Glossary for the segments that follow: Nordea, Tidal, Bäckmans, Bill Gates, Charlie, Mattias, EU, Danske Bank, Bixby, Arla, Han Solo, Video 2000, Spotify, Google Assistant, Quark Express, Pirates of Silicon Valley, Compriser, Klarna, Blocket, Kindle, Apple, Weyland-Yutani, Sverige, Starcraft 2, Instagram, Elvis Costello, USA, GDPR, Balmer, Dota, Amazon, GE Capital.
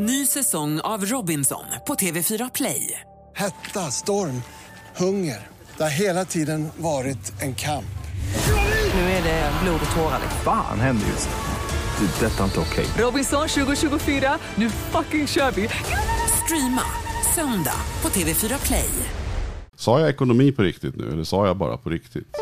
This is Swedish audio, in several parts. Ny säsong av Robinson på TV4 Play. Hetta, storm, hunger. Det har hela tiden varit en kamp. Nu är det blod och tårar. Fan, händer just det. Detta är inte okej. Robinson 2024, nu fucking kör vi. Streama söndag på TV4 Play. Sa jag ekonomi på riktigt nu eller sa jag bara på riktigt?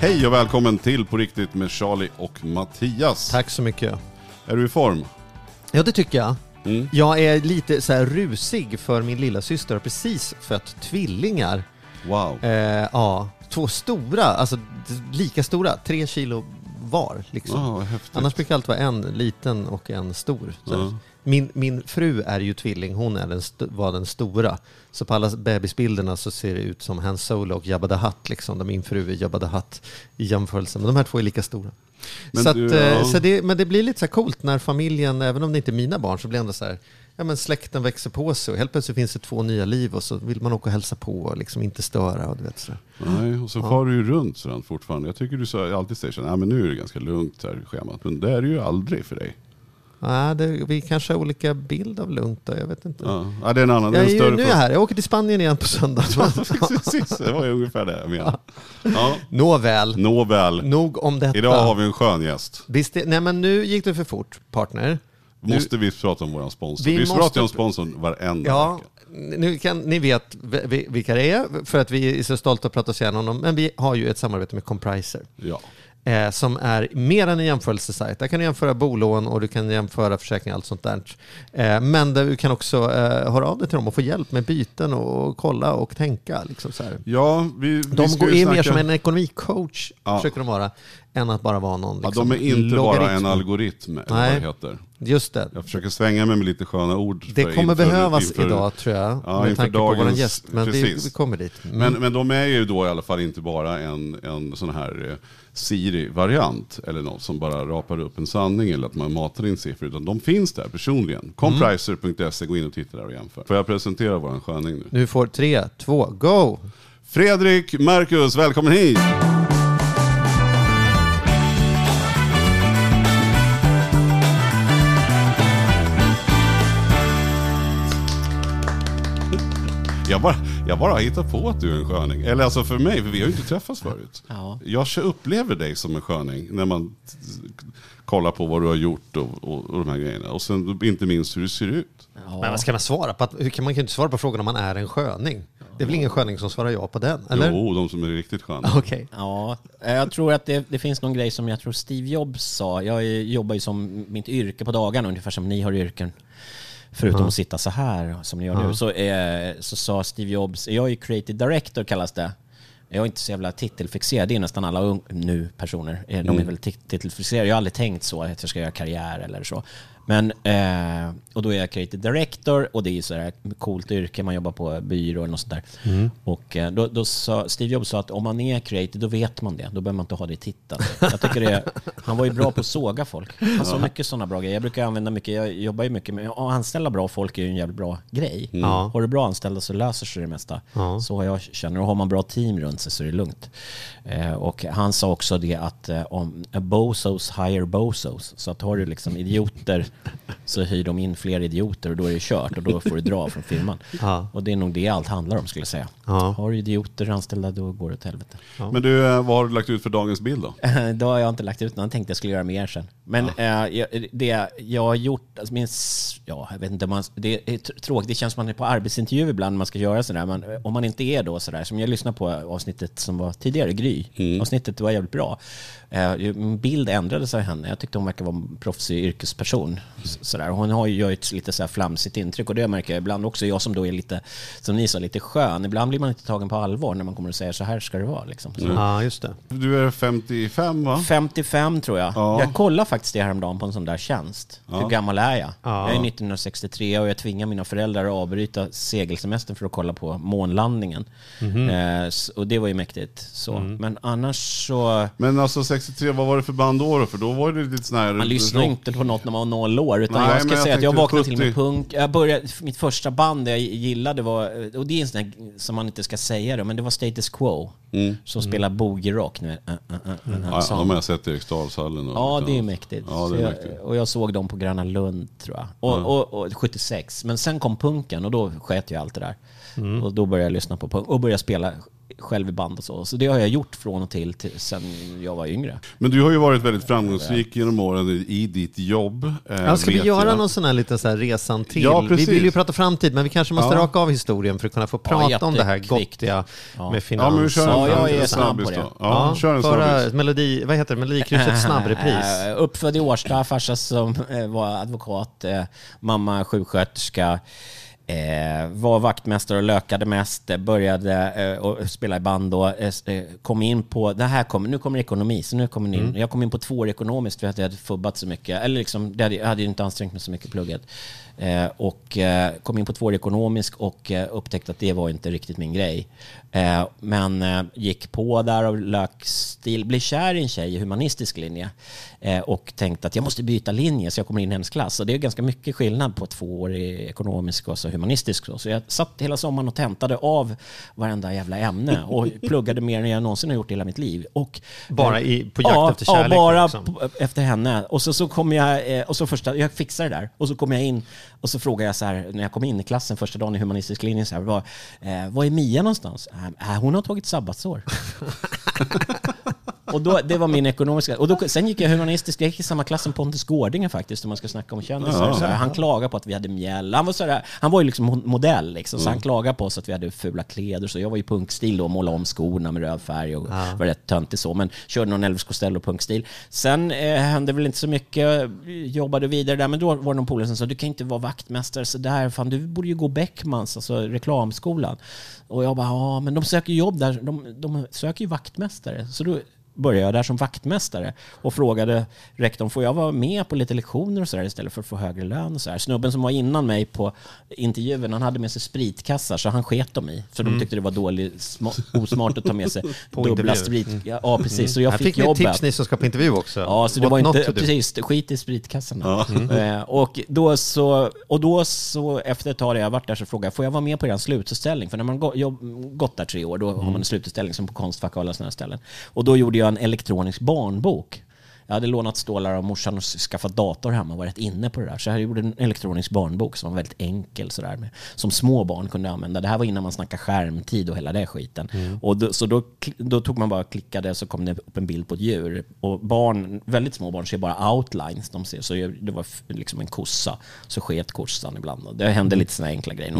Hej och välkommen till På riktigt med Charlie och Mattias. Tack så mycket. Är du i form? Ja, det tycker jag. Mm. Jag är lite så här rusig för min lilla syster har precis fött tvillingar. Wow. Ja, två stora, alltså lika stora, 3 kilo var. Liksom. Oh, häftigt. Annars brukar allt vara en liten och en stor. Mm. Min fru är ju tvilling, hon är var den stora. Så på alla bebisbilderna så ser det ut som Han Solo och Jabba the Hutt. Liksom. Min fru är Jabba the Hutt i jämförelse. Men de här två är lika stora. Men, men det blir lite så här coolt när familjen, även om det inte är mina barn, så blir det ändå så här, ja men släkten växer på sig och helt plötsligt finns det 2 nya liv och så vill man åka och hälsa på och liksom inte störa och du vet så. Nej, och så far du ju runt sådant fortfarande. Jag tycker du så alltid säger så här, men nu är det ganska lugnt här i schemat, men det är det ju aldrig för dig. Ja, vi kanske har olika bild av lugnt då, jag vet inte. Ja, det är en annan, jag är större. Nu är jag här. Jag åker till Spanien igen på söndag. Precis, det var ju ungefär det jag menade. Ja. Nåväl. Nog om detta. Idag har vi en skön gäst. Visst, nej men nu gick det för fort, partner. Måste vi prata om våran sponsor? Vi pratar om sponsorn varenda vecka. Nu kan ni vet vilka det är för att vi är så stolta att prata oss igenom dem, men vi har ju ett samarbete med Compriser. Ja. Som är mer än en jämförelsesajt. Där kan du jämföra bolån och du kan jämföra försäkringar och allt sånt där. Men där du kan också höra av dig till dem och få hjälp med byten och kolla och tänka. Liksom så här. Ja, de går in mer som en ekonomicoach, försöker de vara, än att bara vara någon liksom, de är inte logaritm. Bara en algoritm. Nej, vad heter. Just det. Jag försöker svänga med lite sköna ord. Det kommer behövas idag tror jag. Ja, med tanke på vår gäst. Men vi kommer dit. Mm. Men de är ju då i alla fall inte bara en sån här Siri-variant eller något som bara rapar upp en sanning eller att man matar in siffror, utan de finns där personligen. Compriser.se, gå in och titta där och jämför. Får jag presentera våran sköning nu? Nu får 3, 2, go! Fredrik, Marcus, välkommen hit! Jag bara hittar på att du är en sköning. Eller alltså för mig, för vi har ju inte träffats förut. Ja. Jag upplever dig som en sköning när man kollar på vad du har gjort och de här grejerna. Och sen inte minst hur du ser ut. Ja. Men vad ska man svara på? Man kan ju inte svara på frågan om man är en sköning. Det är väl ingen sköning som svarar ja på den, eller? Jo, de som är riktigt sköna. Okay. Ja, jag tror att det finns någon grej som jag tror Steve Jobs sa. Jag jobbar ju som mitt yrke på dagarna, ungefär som ni har yrken. Förutom att sitta så här som ni gör nu så sa Steve Jobs, jag är ju Creative Director kallas det. Jag är inte så jävla titelfixerad, det är nästan alla nu personer. De är väl titelfixerade. Jag har aldrig tänkt så att jag ska göra karriär eller så. Men, och då är jag Creative Director och det är ju så här coolt yrke, man jobbar på byrå eller något sånt där. Mm. Och då sa Steve Jobs att om man är creative då vet man det, då behöver man inte ha det i titeln. Jag tycker han var ju bra på att såga folk. Han sa mycket sådana bra grejer. Jag brukar använda mycket, jag jobbar ju mycket med att anställa bra folk är ju en jävligt bra grej. Mm. Har du bra anställda så löser sig det mesta. Mm. Så jag känner, och har man bra team runt sig så är det lugnt. Och han sa också det att om bozos hire bozos, så att har du liksom idioter så hyr de in fler idioter och då är det kört och då får du dra från firman. Ja. Och det är nog det allt handlar om, skulle jag säga. Ja. Har du idioter anställda då går det åt helvete. Ja. Men du, vad har du lagt ut för dagens bild då? Då har jag inte lagt ut någon, tänkte jag skulle göra mer sen. Men jag har gjort, alltså jag vet inte, det är tråkigt, det känns som man är på arbetsintervju ibland när man ska göra sådär, men om man inte är då sådär, som jag lyssnade på avsnittet som var tidigare, Gry, avsnittet var jävligt bra. Min bild ändrades av henne, jag tyckte hon verkar vara en proffsig yrkesperson. Sådär. Hon har ju gjort lite så här flamsigt intryck och det märker jag ibland också, jag som då är lite, som ni sa, lite skön, ibland blir man inte tagen på allvar när man kommer och säger så här ska det vara liksom. Ja, just det. Du är 55 va? 55 tror jag. Ja. Jag kollar faktiskt faktiskt det häromdagen på en sån där tjänst. Ja. Hur gammal är jag? Ja. Jag är 1963 och jag tvingar mina föräldrar att avbryta segelsemestern för att kolla på månlandningen. Mm-hmm. Och det var ju mäktigt. Så. Mm. Men annars så... Men alltså 63, vad var det för bandår? För då var det lite sån här... Man lyssnar inte på något när man var 0 år. Utan nej, jag ska säga att jag vaknade 70. Till med punk. Jag började, mitt första band jag gillade var... Och det är en sån här som man inte ska säga det, men det var Status Quo. Mm. Som spelar boogie-rock nu. Ja, de har jag sett i Eriksdalshallen. Ja, det är mäktigt. Ja, det är mäktigt. Och jag såg dem på Gröna Lund, tror jag. Och 76. Men sen kom punken och då sket jag allt det där. Mm. Och då började jag lyssna på punk och började spela själv i band och så. Så det har jag gjort från och till sen jag var yngre. Men du har ju varit väldigt framgångsrik genom åren i ditt jobb. Ja, ska vi göra någon sån här liten så här resan till? Ja, vi vill ju prata framtid, men vi kanske måste raka av historien för att kunna få prata om det här gottiga med finans. Ja, men vi kör en snabb på det. Ja, kör en snabb melodi. Vad heter det? Melodikrysset snabbrepris. Uppfödd i Årsta, farsa som var advokat, mamma sjuksköterska. Var vaktmästare och lökade mest, började och spela i band då, kom in på det här, nu kommer ekonomi, så nu kommer ni in. Jag kom in på 2 år ekonomiskt för att jag hade fubbat så mycket, eller liksom, jag hade ju inte ansträngt mig så mycket plugget, och kom in på 2 år ekonomisk och upptäckte att det var inte riktigt min grej, men gick på där och lökstil, blev kär i en tjej i humanistisk linje, och tänkte att jag måste byta linje, så jag kommer in i hennes klass, och det är ganska mycket skillnad på 2 år i ekonomisk och så humanistisk, så jag satt hela sommaren och tentade av varenda jävla ämne och pluggade mer än jag någonsin har gjort i hela mitt liv, och bara på jakt efter kärlek, bara liksom. Efter henne, och så kom jag, och så första jag fixade det där, och så kom jag in och så frågade jag så här, när jag kom in i klassen första dagen i humanistisk linje, så här, var är Mia någonstans? Hon har tagit sabbatsår. Och då, det var min ekonomiska, och då, sen gick jag humanistisk, jag gick i samma klass som Pontus Gårdinge faktiskt, om man ska snacka om kändisar. Ja. Han klagade på att vi hade mjäll, han var ju liksom modell liksom, så han klagade på oss att vi hade fula kläder, så jag var ju punkstil då, målade om skorna med röd färg och var rätt töntig så, men körde någon Elvis Costello och punkstil. Sen hände väl inte så mycket, jobbade vidare där, men då var det någon polare som sa, du kan inte vara vaktmästare så där, fan du borde ju gå Bäckmans, alltså reklamskolan, och jag bara, ja men de söker jobb där, de söker ju vaktmästare, så då började jag där som vaktmästare och frågade rektorn, får jag vara med på lite lektioner och så där istället för att få högre lön och så här. Snubben som var innan mig på intervjun, han hade med sig spritkassar, så han sket dem i, för de tyckte det var dåligt, osmart att ta med sig dubbla sprit. Ja, precis. Så jag fick jobbet. Tips ni som ska på intervju också. Ja, så det var inte precis skit i spritkassarna. Och då så efter ett tag jag varit där, så frågade jag, får jag vara med på er slututställning? För när man gått där 3 år, då har man en slututställning som på Konstfack och alla sådana ställen. Och då gjorde jag en elektronisk barnbok. Jag hade lånat stålar av morsan och skaffat dator hemma och varit inne på det där. Så jag gjorde en elektronisk barnbok som var väldigt enkel så där, som små barn kunde använda. Det här var innan man snackade skärmtid och hela det skiten. Och då tog man bara, klickade, så kom det upp en bild på ett djur. Och barn, väldigt små barn, ser bara outlines. De ser, så det var liksom en kossa. Så sket kossan ibland. Och det hände lite såna enkla grejer.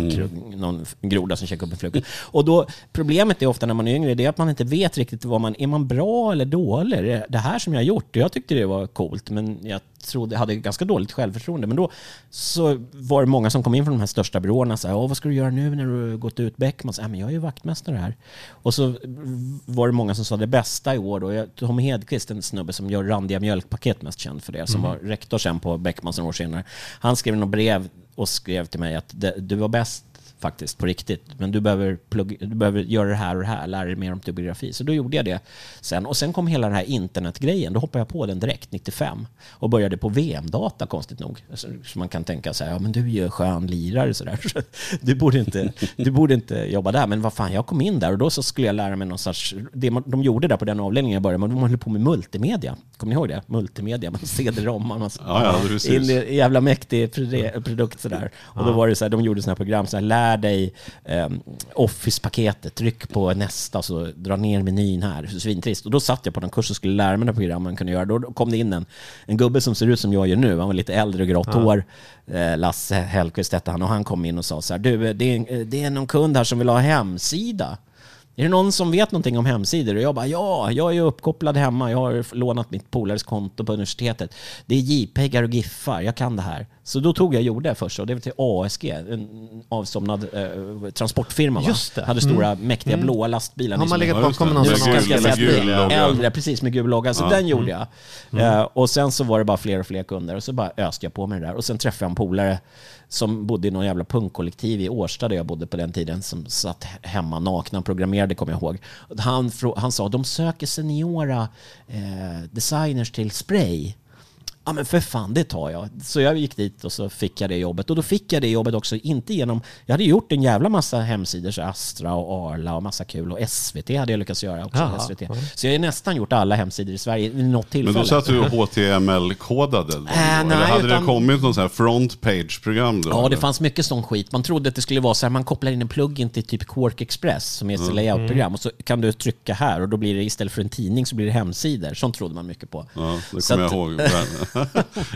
Någon groda som käkade upp en fluga. Och då, problemet är ofta när man är yngre, det är att man inte vet riktigt vad man... Är man bra eller dålig? Det här som jag har gjort, jag tyckte det var coolt, men jag trodde, hade ganska dåligt självförtroende. Men då så var det många som kom in från de här största byråerna och sa, vad ska du göra nu när du gått ut Bäckman? Men jag är ju vaktmästare här. Och så var det många som sa det bästa i år då. Tom Hedqvist, en snubbe som gör randiga mjölkpaket, mest känd för det, som var rektor sen på Bäckman som år senare. Han skrev något brev och skrev till mig att du var bäst faktiskt på riktigt, men du behöver göra det här, lära dig mer om typografi. Så då gjorde jag det sen. Och sen kom hela den här internetgrejen, då hoppade jag på den direkt 95 och började på VM-data, konstigt nog. Så man kan tänka så här, ja men du är ju skön lirare sådär. Du borde inte jobba där, men vad fan, jag kom in där och då så skulle jag lära mig någon sorts, det de gjorde där på den avdelningen jag började, men de höll på med multimedia. Kommer ni ihåg det? Multimedia, man CD-ROM, man jävla mäktig produkt sådär. Och då var det så här, de gjorde sådana här program, så här, lär dig Office-paketet, tryck på nästa så dra ner menyn här, svintrist. Och då satt jag på den kurs och skulle lära mig det program man kunde göra. Då kom det in en gubbe som ser ut som jag gör nu, han var lite äldre och grått hår, Lasse Hellqvist hette han, och han kom in och sa så här, du, det är någon kund här som vill ha hemsida. Är det någon som vet någonting om hemsidor? Och jag bara, jag är ju uppkopplad hemma. Jag har lånat mitt polares konto på universitetet. Det är JPEGar och GIFar. Jag kan det här. Så då tog jag gjorde det först, och det var till ASG, en avsomnad transportfirma, va? Just det. Hade stora mäktiga blåa lastbilar. Har man legat bakom någon sån äldre, precis, med gul logga. Så den gjorde jag. Och sen så var det bara fler och fler kunder, och så bara öste jag på mig det där. Och sen träffade jag en polare som bodde i någon jävla punkkollektiv i Årsta där jag bodde på den tiden, som satt hemma nakna och programmerade, kommer jag ihåg. Han sa, de söker seniora designers till Spray. Ja, men för fan, det tar jag. Så jag gick dit och så fick jag det jobbet. Och då fick jag det jobbet också, inte genom... Jag hade gjort en jävla massa hemsidor, så Astra och Arla och massa kul. Och SVT hade jag lyckats göra också. Aha, SVT. Ja. Så jag har nästan gjort alla hemsidor i Sverige i något tillfälle. Men då satt du ju HTML-kodade. Eller hade det kommit någon sån här front-page-program då? Ja, det fanns mycket sån skit. Man trodde att det skulle vara så här, man kopplar in en plugin till typ Quark Express som är ett layout-program. Och så kan du trycka här, och då blir det, istället för en tidning så blir det hemsidor. Sånt trodde man mycket på. Ja, det kommer jag ihåg.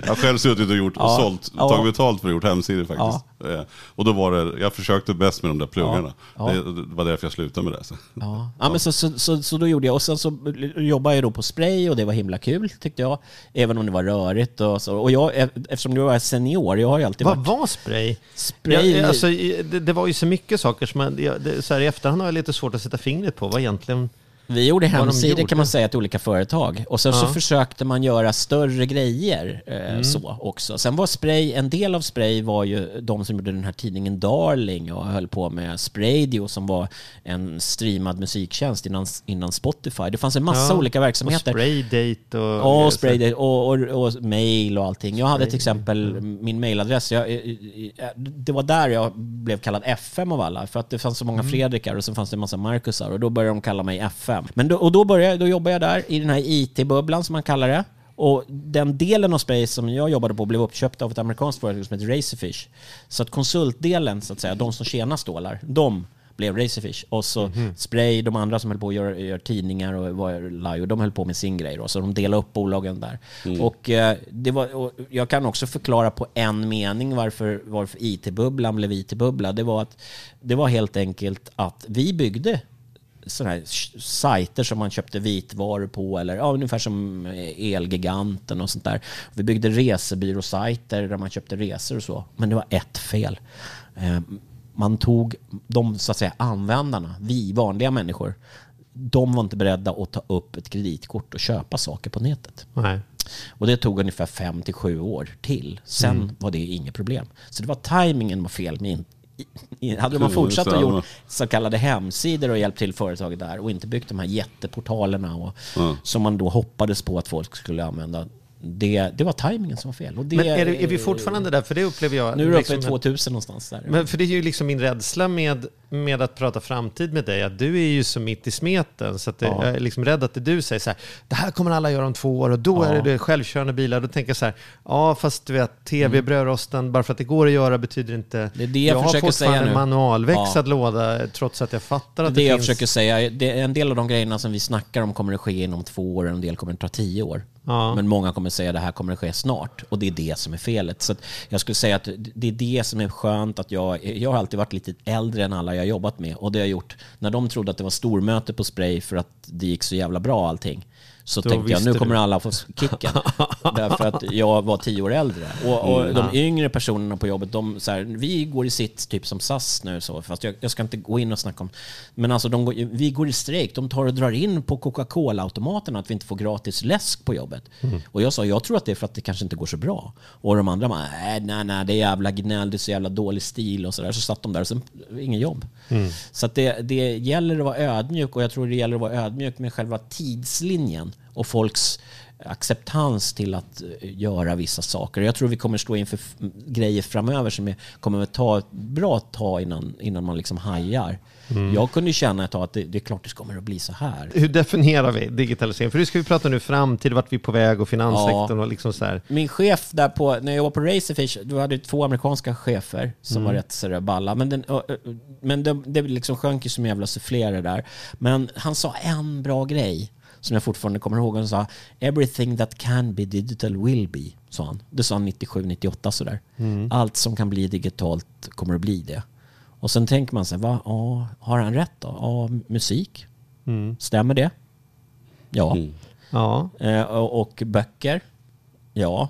Jag har själv suttit och gjort och sålt, tagit betalt för att gjort hemsidor faktiskt. Ja. Och då var det, jag försökte bäst med de där pluggarna. Ja. Ja. Det var därför jag slutade med det. Men så då gjorde jag, och sen så jobbade jag då på Spray, och det var himla kul tyckte jag. Även om det var rörigt och så. Och jag, eftersom du var senior, jag har ju alltid varit... Vad var Spray? Spray... Ja, alltså, det var ju så mycket saker som så här i efterhand har jag lite svårt att sätta fingret på vad egentligen... Vi gjorde hemsidor, kan man säga, till olika företag. Och sen så försökte man göra större grejer så också. Sen var Spray, en del av Spray var ju de som gjorde den här tidningen Darling och höll på med Spraydate, som var en streamad musiktjänst innan Spotify. Det fanns en massa olika verksamheter. Och Spraydate och Spraydate och mail och allting. Jag hade till exempel min mailadress. Det var där jag blev kallad FM av alla, för att det fanns så många Fredrikar, och sen fanns det en massa Marcusar, och då började de kalla mig FM. Men då jobbade jag där i den här IT-bubblan som man kallar det. Och den delen av Space som jag jobbade på blev uppköpt av ett amerikanskt företag som heter Razorfish. Så att konsultdelen, så att säga, de som tjänar stålar, de blev Razorfish. Och så Spray, de andra som höll på att göra tidningar och de höll på med sin grej då. Så de delade upp bolagen där. Och jag kan också förklara på en mening varför IT-bubblan blev IT-bubbla. Det var helt enkelt att vi byggde sådana här sajter som man köpte vitvaror på, eller ungefär som Elgiganten och sånt där. Vi byggde resebyråsajter där man köpte resor och så. Men det var ett fel. Man tog de, så att säga, användarna, vi vanliga människor, de var inte beredda att ta upp ett kreditkort och köpa saker på nätet. Nej. Och det tog ungefär 5-7 år till. Sen var det inget problem. Så det var tajmingen var fel med hade man fortsatt att gjort så kallade hemsidor och hjälpt till företaget där och inte byggt de här jätteportalerna som man då hoppades på att folk skulle använda, det var tajmingen som var fel. Och men är vi fortfarande där? För det upplever jag. Nu är det uppe i 2000 någonstans där. Men för det är ju liksom min rädsla med att prata framtid med dig, att du är ju så mitt i smeten, så att jag är liksom rädd att du säger så här: det här kommer alla göra om 2 år, och då är det självkörande bilar. Då tänker jag så här, fast du vet, tv-brödrosten, bara för att det går att göra betyder inte... Det jag har fortfarande en manualväxad låda, trots att jag fattar att det finns... jag försöker säga, en del av de grejerna som vi snackar om kommer att ske inom 2 år, och en del kommer att ta 10 år. Ja. Men många kommer säga att det här kommer att ske snart, och det är det som är felet. Så att jag skulle säga att det är det som är skönt, att jag har alltid varit lite äldre än alla jag har jobbat med, och det har jag gjort. När de trodde att det var stormöte på Spray för att det gick så jävla bra allting, så då tänkte jag, nu kommer alla få kicken. Därför att jag var 10 år äldre. Och de yngre personerna på jobbet, de så här, vi går i sitt typ som SAS nu så, fast jag ska inte gå in och snacka om. Men alltså vi går i strejk. De tar och drar in på Coca-Cola-automaterna att vi inte får gratis läsk på jobbet. Och jag sa, jag tror att det är för att det kanske inte går så bra. Och de andra bara, nej, det är jävla gnäll, det är så jävla dålig stil och sådär. Så satt de där och sen ingen jobb. Så att det gäller att vara ödmjuk, och jag tror det gäller att vara ödmjuk med själva tidslinjen och folks acceptans till att göra vissa saker. Jag tror vi kommer stå inför grejer framöver som kommer att ta ett bra tag innan man liksom hajar. Jag kunde ju känna att det är klart det kommer att bli så här. Hur definierar vi digitalisering? För nu ska vi prata nu framtid, vart vi är på väg, och finanssektorn och liksom så här. Min chef där när jag var på Razorfish, då hade 2 amerikanska chefer som var rätt så där balla. Men det liksom sjönk ju som jävla sufflera där. Men han sa en bra grej som jag fortfarande kommer ihåg, och sa everything that can be digital will be, sa han. Det sa han 97-98 sådär. Allt som kan bli digitalt kommer att bli det. Och sen tänker man sig, har han rätt då? Musik. Stämmer det? Ja. Och böcker. Ja.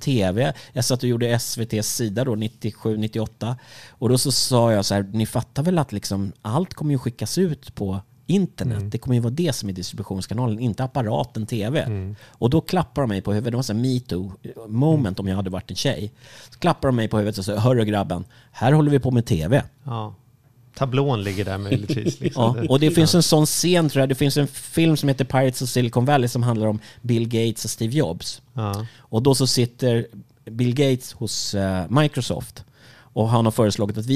tv. Jag satt och gjorde SVTs sida då 97-98 och då så sa jag så här, ni fattar väl att liksom allt kommer ju skickas ut på internet. Mm. Det kommer ju vara det som är distributionskanalen, inte apparaten tv. Mm. Och då klappar de mig på huvudet. Det var så här me too moment om jag hade varit en tjej. Så klappar de mig på huvudet och säger, hörru grabben, här håller vi på med tv. Ja. Tablån ligger där möjligtvis. Liksom. Ja, och det finns en sån scen, tror jag. Det finns en film som heter Pirates of Silicon Valley som handlar om Bill Gates och Steve Jobs. Ja. Och då så sitter Bill Gates hos Microsoft och han har föreslagit att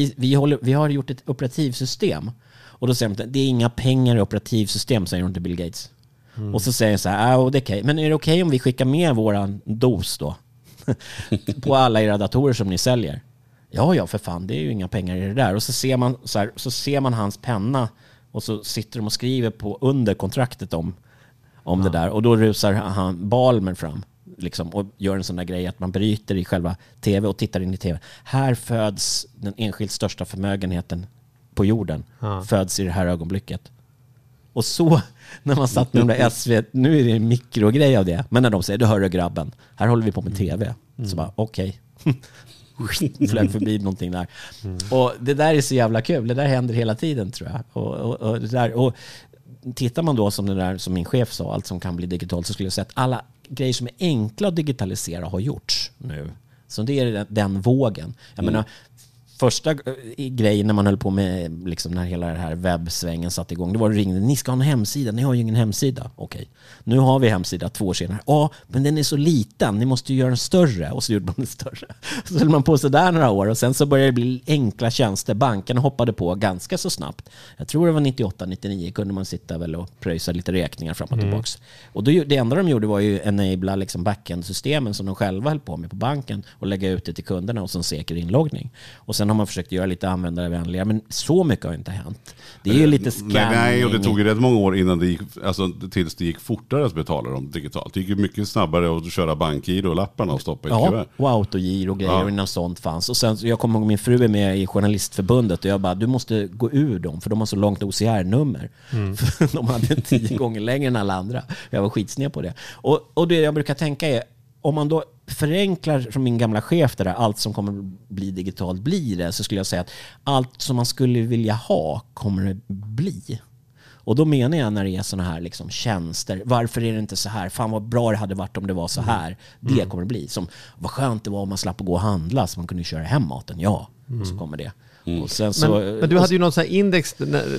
vi har gjort ett operativsystem. Och då säger de att det är inga pengar i operativsystem, säger de till Bill Gates. Mm. Och så säger de så här, det är okej. Men är det okej om vi skickar med våran dos då? På alla era datorer som ni säljer. Ja, för fan, det är ju inga pengar i det där. Och så ser man, så här, så ser man hans penna och så sitter de och skriver på under kontraktet om det där. Och då rusar han Balmer fram liksom, och gör en sån där grej att man bryter i själva tv och tittar in i tv. Här föds den enskilt största förmögenheten på jorden. Ja. Föds i det här ögonblicket. Och så, när man satt med de där SVT, nu är det en mikrogrej av det, men när de säger, du hörru grabben, här håller vi på med tv. Mm. Så bara, okej. Flög förbi någonting där. Mm. Och det där är så jävla kul. Det där händer hela tiden, tror jag. Och det där, och tittar man då som det där som min chef sa, allt som kan bli digitalt, så skulle jag säga att alla grejer som är enkla att digitalisera har gjorts nu. Så det är den vågen. Jag menar, första grejen när man höll på med liksom, när hela den här webbsvängen satt igång, det var att ringde, ni ska ha en hemsida, ni har ju ingen hemsida. Okej, nu har vi hemsida 2 år senare. Ja, men den är så liten, ni måste ju göra den större. Och så gjorde man den större. Så höll man på så där några år och sen så började det bli enkla tjänster. Bankerna hoppade på ganska så snabbt. Jag tror det var 98-99 kunde man sitta väl och pröjsa lite räkningar fram och tillbaks. Och då, det enda de gjorde var ju enabla liksom backend-systemen som de själva höll på med på banken och lägga ut det till kunderna och som säker inloggning. Och sen har man försökt göra lite användarvänliga, men så mycket har inte hänt. Det är ju lite scanning. Nej, och det tog ju rätt många år innan det gick, alltså, tills det gick fortare att betala dem digitalt. Det gick ju mycket snabbare att köra bankgiro och lapparna och stoppa i kuvert. Ja, och autogiro och grejer innan sånt fanns. Och sen, jag kommer ihåg, min fru är med i Journalistförbundet och jag bara, du måste gå ur dem för de har så långt OCR-nummer. Mm. De hade 10 gånger längre än alla andra. Jag var skitsned på det. Och det jag brukar tänka är, om man då förenklar som min gamla chef där, allt som kommer bli digitalt blir det, så skulle jag säga att allt som man skulle vilja ha kommer det bli. Och då menar jag när det är såna här liksom tjänster, varför är det inte så här? Fan vad bra det hade varit om det var så här. Det kommer det bli. Som, vad skönt det var om man slapp gå och handla så man kunde köra hem maten. Ja, så kommer det. Mm. Och sen så, men du hade ju någon sån här index,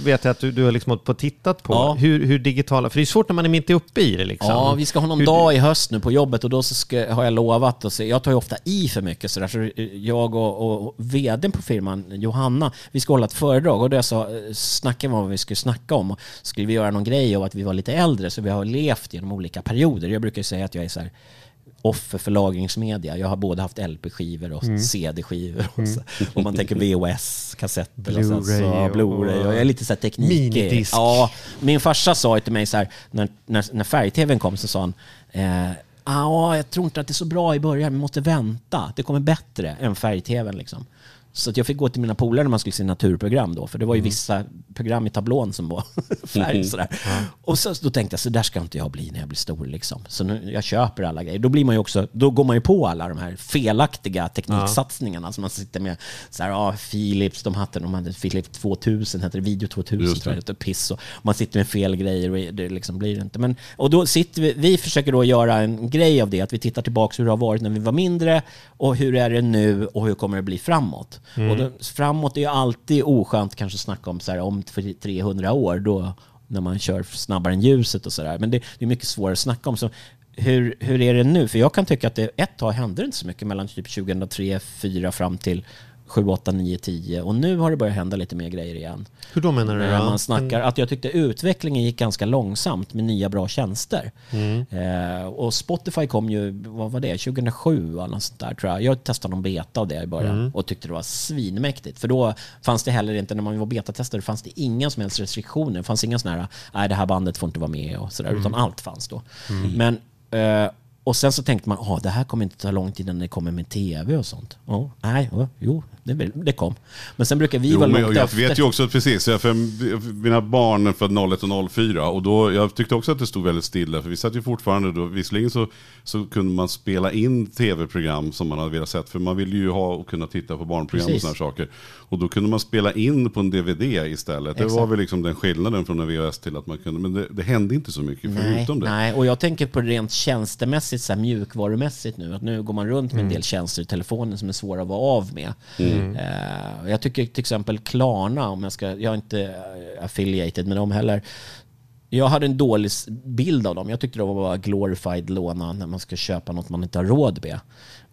vet jag att du har liksom tittat på hur digitala, för det är svårt när man är mitt uppe i det liksom. Ja, vi ska ha någon dag i höst nu på jobbet och då så har jag lovat att se, jag tar ju ofta i för mycket så där, så jag och vdn på firman, Johanna, vi ska hålla ett föredrag och då så snackade vi om vad vi skulle snacka om och skulle vi göra någon grej av att vi var lite äldre så vi har levt genom olika perioder. Jag brukar ju säga att jag är så här offer för lagringsmedia. Jag har både haft LP-skivor och CD-skivor och man tänker VHS, kassetter, Blu-ray och jag är lite så här teknik. Minidisk. Ja, min farsa sa till mig så här när färg-tv:n kom så sa han jag tror inte att det är så bra i början, vi måste vänta. Det kommer bättre än färg-tv:n liksom. Så att jag fick gå till mina polare när man skulle se naturprogram då, för det var ju vissa program i tablån som var färg sådär. Mm. Och så då tänkte jag, så där ska inte jag bli när jag blir stor liksom. Så nu, jag köper alla grejer. Då blir man ju också, då går man ju på alla de här felaktiga tekniksatsningarna som man sitter med så här, Philips, de hade Philips 2000 heter det, video 2000 och piss och man sitter med fel grejer och det liksom blir det inte. Men och då sitter vi försöker då göra en grej av det, att vi tittar tillbaka hur det har varit när vi var mindre och hur är det nu och hur kommer det bli framåt. Mm. Och då, framåt är ju alltid oskönt kanske snacka om så här, om 300 år då, när man kör snabbare än ljuset och sådär, men det är mycket svårare att snacka om. Så hur är det nu? För jag kan tycka att det ett tag hände inte så mycket mellan typ 2003-2004 fram till 7, 8, 9, 10 och nu har det börjat hända lite mer grejer igen. Hur då menar du? Man snackar att jag tyckte utvecklingen gick ganska långsamt med nya bra tjänster. Mm. Och Spotify kom ju, vad var det? 2007 eller något sånt där tror jag. Jag testade någon beta av det i början och tyckte det var svinmäktigt. För då fanns det heller inte, när man var betatestare fanns det inga som helst restriktioner. Det fanns inga sådana här, nej det här bandet får inte vara med och sådär, utan allt fanns då. Mm. Men Och sen så tänkte man, det här kommer inte ta lång tid när det kommer med tv och sånt. Det kom. Men sen brukar vi vara långt efter. Jag vet ju också precis, för mina barn för 01 och 04. Och då, jag tyckte också att det stod väldigt stilla. För vi satt ju fortfarande då, visserligen så kunde man spela in tv-program som man hade velat sett. För man ville ju ha och kunna titta på barnprogram precis. Och såna saker. Och då kunde man spela in på en DVD istället. Exakt. Det var väl liksom den skillnaden från en VHS till att man kunde. Men det hände inte så mycket förutom det. Nej, och jag tänker på rent tjänstemässigt. Så här mjukvarumässigt nu, att nu går man runt med en del tjänster i telefonen som är svåra att vara av med. Jag tycker till exempel Klarna, jag är inte affiliated med dem heller. Jag hade en dålig bild av dem. Jag tyckte det var bara glorified låna när man ska köpa något man inte har råd med.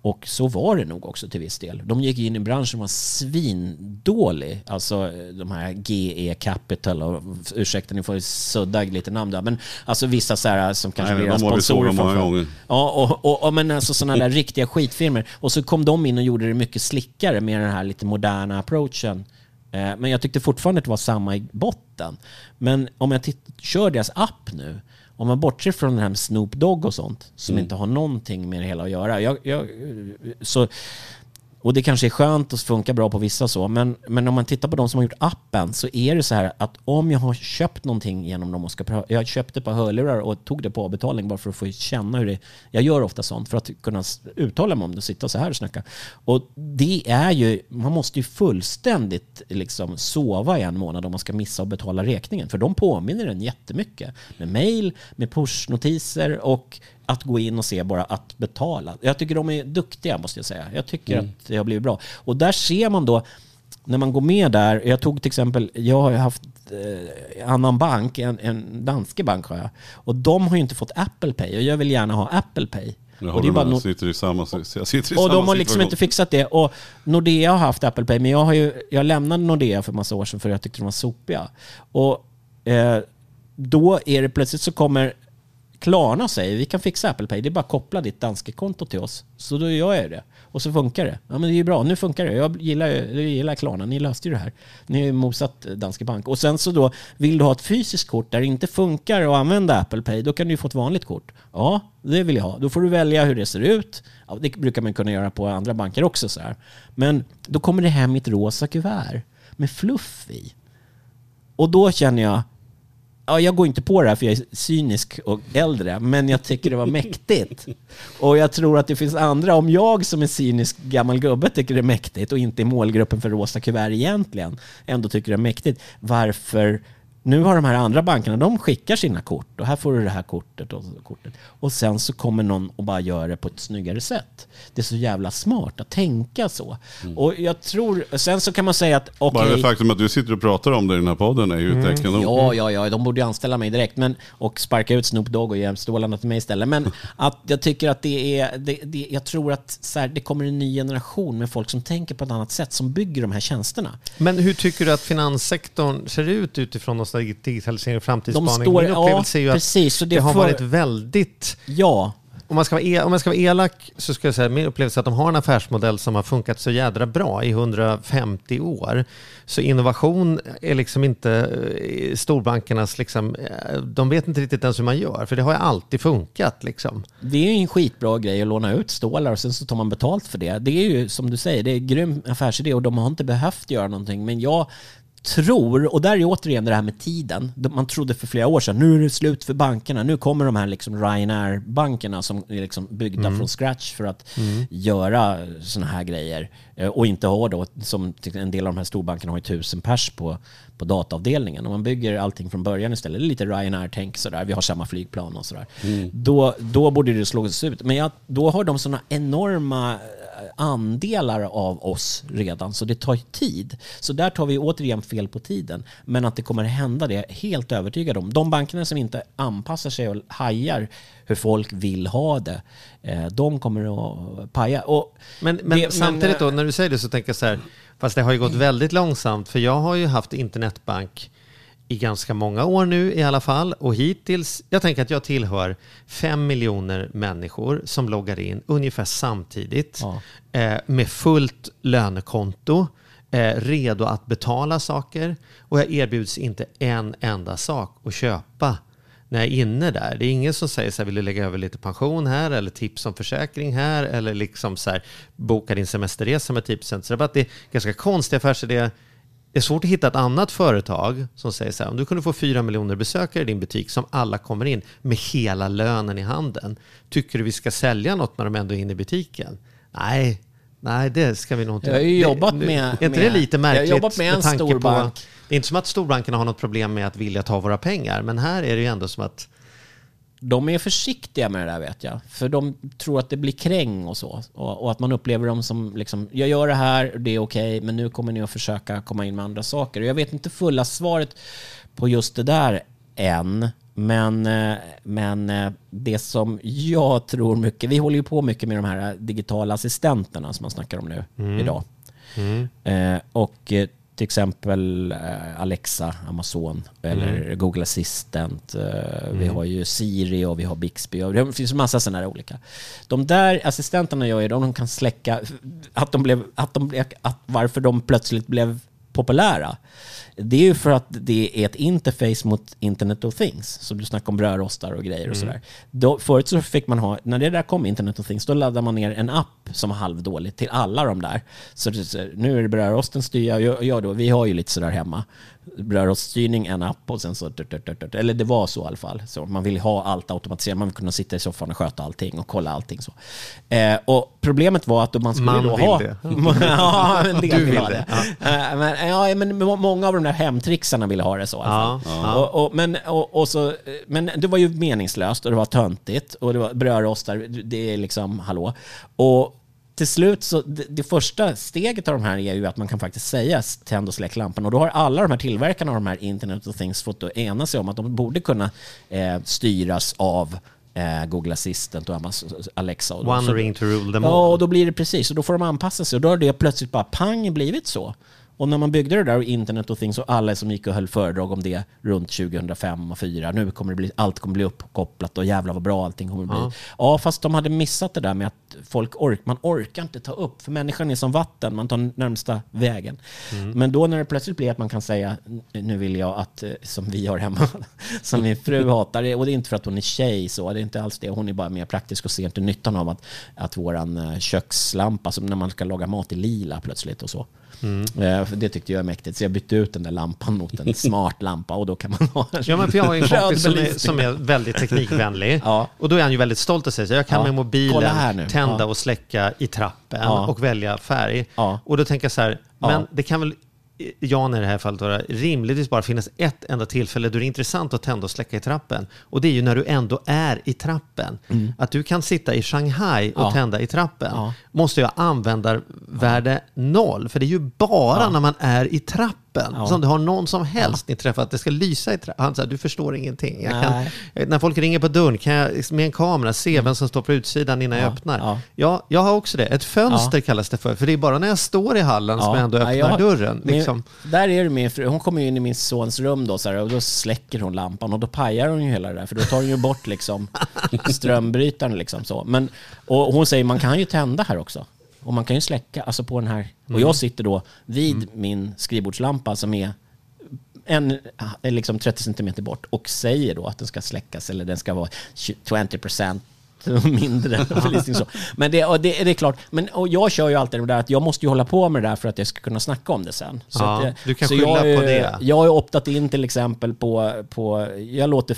Och så var det nog också till viss del. De gick in i branschen som var svindålig. Alltså de här GE Capital och, ursäkta, ni får ju sudda lite namn där. Men alltså vissa så här som kanske blir sponsorer för. Ja, och men alltså sådana där riktiga skitfirmer. Och så kom de in och gjorde det mycket slickare med den här lite moderna approachen. Men jag tyckte fortfarande att det var samma i botten. Men om jag kör deras app nu, om man bortser från den här Snoop Dogg och sånt som inte har någonting med det hela att göra. Och det kanske är skönt och funkar bra på vissa så. Men om man tittar på de som har gjort appen så är det så här att om jag har köpt någonting genom dem och jag köpte ett par hörlurar och tog det på avbetalning bara för att få känna hur det är. Jag gör ofta sånt för att kunna uttala mig om det och sitta så här och snacka. Och det är ju, man måste ju fullständigt liksom sova i en månad om man ska missa och betala räkningen. För de påminner den jättemycket. Med mejl, med pushnotiser och att gå in och se bara att betala. Jag tycker de är duktiga, måste jag säga. Jag tycker att det har blivit bra. Och där ser man då, när man går med där. Jag tog till exempel, jag har haft annan bank, en Danske Bank har jag. Och de har ju inte fått Apple Pay. Och jag vill gärna ha Apple Pay. Och de har liksom inte fixat det. Och Nordea har haft Apple Pay. Men jag lämnade Nordea för en massa år sedan för jag tyckte de var sopiga. Och då är det plötsligt så kommer Klarna säger, vi kan fixa Apple Pay. Det är bara att koppla ditt danska konto till oss. Så då gör jag det. Och så funkar det. Ja, men det är ju bra. Nu funkar det. Jag gillar Klarna. Ni löste ju det här. Ni har ju mosat Danske Bank. Och sen så då, vill du ha ett fysiskt kort där det inte funkar att använda Apple Pay, då kan du ju få ett vanligt kort. Ja, det vill jag ha. Då får du välja hur det ser ut. Ja, det brukar man kunna göra på andra banker också. Så här. Men då kommer det hem ett rosa kuvert med fluff i. Och då känner jag, jag går inte på det här för jag är cynisk och äldre, men jag tycker det var mäktigt. Och jag tror att det finns andra, om jag som är cynisk gammal gubbe tycker det är mäktigt och inte i målgruppen för rosa kuvert egentligen, ändå tycker det är mäktigt. Varför? Nu har de här andra bankerna, de skickar sina kort och här får du det här kortet och kortet. Och sen så kommer någon och bara gör det på ett snyggare sätt. Det är så jävla smart att tänka så. Och jag tror, sen så kan man säga att okay, bara det faktum att du sitter och pratar om det i den här podden är ju ett tecken. Ja, de borde ju anställa mig direkt och sparka ut Snoop Dogg och ge stålarna till mig istället. Men att jag tycker att jag tror att så här, det kommer en ny generation med folk som tänker på ett annat sätt, som bygger de här tjänsterna. Men hur tycker du att finanssektorn ser ut utifrån oss? Digitalisering och framtidsspaning. Min upplevelse är ju precis, att så det har varit väldigt... Ja. Om jag ska vara elak så ska jag säga att min upplevelse är att de har en affärsmodell som har funkat så jädra bra i 150 år. Så innovation är liksom inte storbankernas... Liksom, de vet inte riktigt ens hur man gör, för det har ju alltid funkat. Liksom. Det är ju en skitbra grej att låna ut stålar och sen så tar man betalt för det. Det är ju, som du säger, det är en grym affärsidé och de har inte behövt göra någonting, men jag... tror, och där är återigen det här med tiden. Man trodde för flera år sedan, nu är det slut för bankerna, nu kommer de här liksom Ryanair-bankerna som är liksom byggda från scratch för att göra såna här grejer och inte ha då, som en del av de här storbankerna har ju 1000 pers på dataavdelningen, och man bygger allting från början istället, lite Ryanair-tänk sådär, vi har samma flygplan och sådär. Då borde det slås ut, men då har de såna enorma andelar av oss redan, så det tar ju tid. Så där tar vi återigen fel på tiden, men att det kommer hända, det är helt övertygad om. De bankerna som inte anpassar sig och hajar hur folk vill ha det, de kommer att paja. Men samtidigt då, när du säger det så tänker jag så här, fast det har ju gått väldigt långsamt, för jag har ju haft internetbank i ganska många år nu i alla fall, och hittills, jag tänker att jag tillhör 5 miljoner människor som loggar in ungefär samtidigt med fullt lönekonto, redo att betala saker, och jag erbjuds inte en enda sak att köpa när jag är inne där. Det är ingen som säger så här, vill du lägga över lite pension här eller tips om försäkring här eller liksom så här, boka din semesterresa med 10% rabatt. Det är ganska konstigt affärsidé. Det är svårt att hitta ett annat företag som säger så här, om du kunde få 4 miljoner besökare i din butik som alla kommer in med hela lönen i handen. Tycker du vi ska sälja något när de ändå är inne i butiken? Nej, det ska vi nog inte. Jag har ju jobbat med... Är inte det lite märkligt? Jag har jobbat med en storbank. Det är inte som att storbankerna har något problem med att vilja ta våra pengar, men här är det ju ändå som att... De är försiktiga med det där, vet jag. För de tror att det blir kräng och så. Och att man upplever dem som liksom, jag gör det här, det är okej, men nu kommer ni att försöka komma in med andra saker. Och jag vet inte fulla svaret på just det där än. Men det som jag tror mycket... Vi håller ju på mycket med de här digitala assistenterna som man snackar om nu idag. Och till exempel Alexa, Amazon eller Google Assistant. Vi har ju Siri och vi har Bixby. Och det finns en massa sådana här olika. De där assistenterna gör ju de kan släcka... varför de plötsligt blev populära. Det är ju för att det är ett interface mot Internet of Things, som du snackar om brödrostar och grejer och sådär. Då, förut så fick man ha, när det där kom Internet of Things, då laddade man ner en app som var halvdålig till alla de där. Så nu är det brödrosten styr jag då, vi har ju lite sådär hemma. Brödroststyrning, en app och sen så eller det var så i alla fall. Så man vill ha allt automatiserat, man vill kunna sitta i soffan och sköta allting och kolla allting så. Och problemet var att man skulle då ha... Men många av de där hemtricksarna ville ha det så i alla fall. Men det var ju meningslöst och det var töntigt och det var brödrostar, det är liksom hallå. Och till slut så det första steget av de här är ju att man kan faktiskt säga tänd och släck lampan, och då har alla de här tillverkarna av de här Internet of Things fått att ena sig om att de borde kunna styras av Google Assistant och Alexa och One ring to rule them all. Ja, och då blir det precis, och då får de anpassa sig, och då har det plötsligt bara pang blivit så. Och när man byggde det där och Internet och Things och alla som gick och höll föredrag om det runt 2005 och 2004, nu kommer det bli, allt kommer bli uppkopplat och jävlar vad bra allting kommer bli. Ja, fast de hade missat det där med att man orkar inte ta upp, för människan är som vatten, man tar närmsta vägen. Men då när det plötsligt blir att man kan säga, nu vill jag att, som vi har hemma, som min fru hatar, och det är inte för att hon är tjej så, det är inte alls det, hon är bara mer praktisk och ser inte nyttan av att våran kökslampa, som när man ska laga mat i lila plötsligt och så. Det tyckte jag är mäktigt, så jag bytte ut den där lampan mot en smart lampa, och då kan man ha en... Ja, men för jag har en kompis som är väldigt teknikvänlig och då är han ju väldigt stolt att säga så jag kan med mobilen tända och släcka i trappen och välja färg och då tänker jag så här, men det kan väl i det här fallet vara rimligtvis bara finnas ett enda tillfälle då det är intressant att tända och släcka i trappen, och det är ju när du ändå är i trappen. Att du kan sitta i Shanghai och tända i trappen måste jag använda värde 0, för det är ju bara när man är i trappen som du har någon som helst ni träffar att det ska lysa i trappen. Han säger, du förstår ingenting. När folk ringer på dörren kan jag med en kamera se vem som står på utsidan innan jag öppnar. Ja, jag har också det. Ett fönster kallas det för det är bara när jag står i hallen som jag ändå öppnar dörren. Där är det min fru. Hon kommer in i min sons rum då, så här, och då släcker hon lampan och då pajar hon ju hela det där, för då tar hon ju bort liksom strömbrytaren liksom så. Men, och hon säger man kan ju tända här också. Och man kan ju släcka alltså på den här. Och jag sitter då vid min skrivbordslampa som är liksom 30 centimeter bort, och säger då att den ska släckas eller den ska vara 20% mindre så. Men det är klart, men och jag kör ju alltid det där att jag måste ju hålla på med det där för att jag ska kunna snacka om det sen. Så du kan skylla på det. Jag har optat in till exempel på jag låter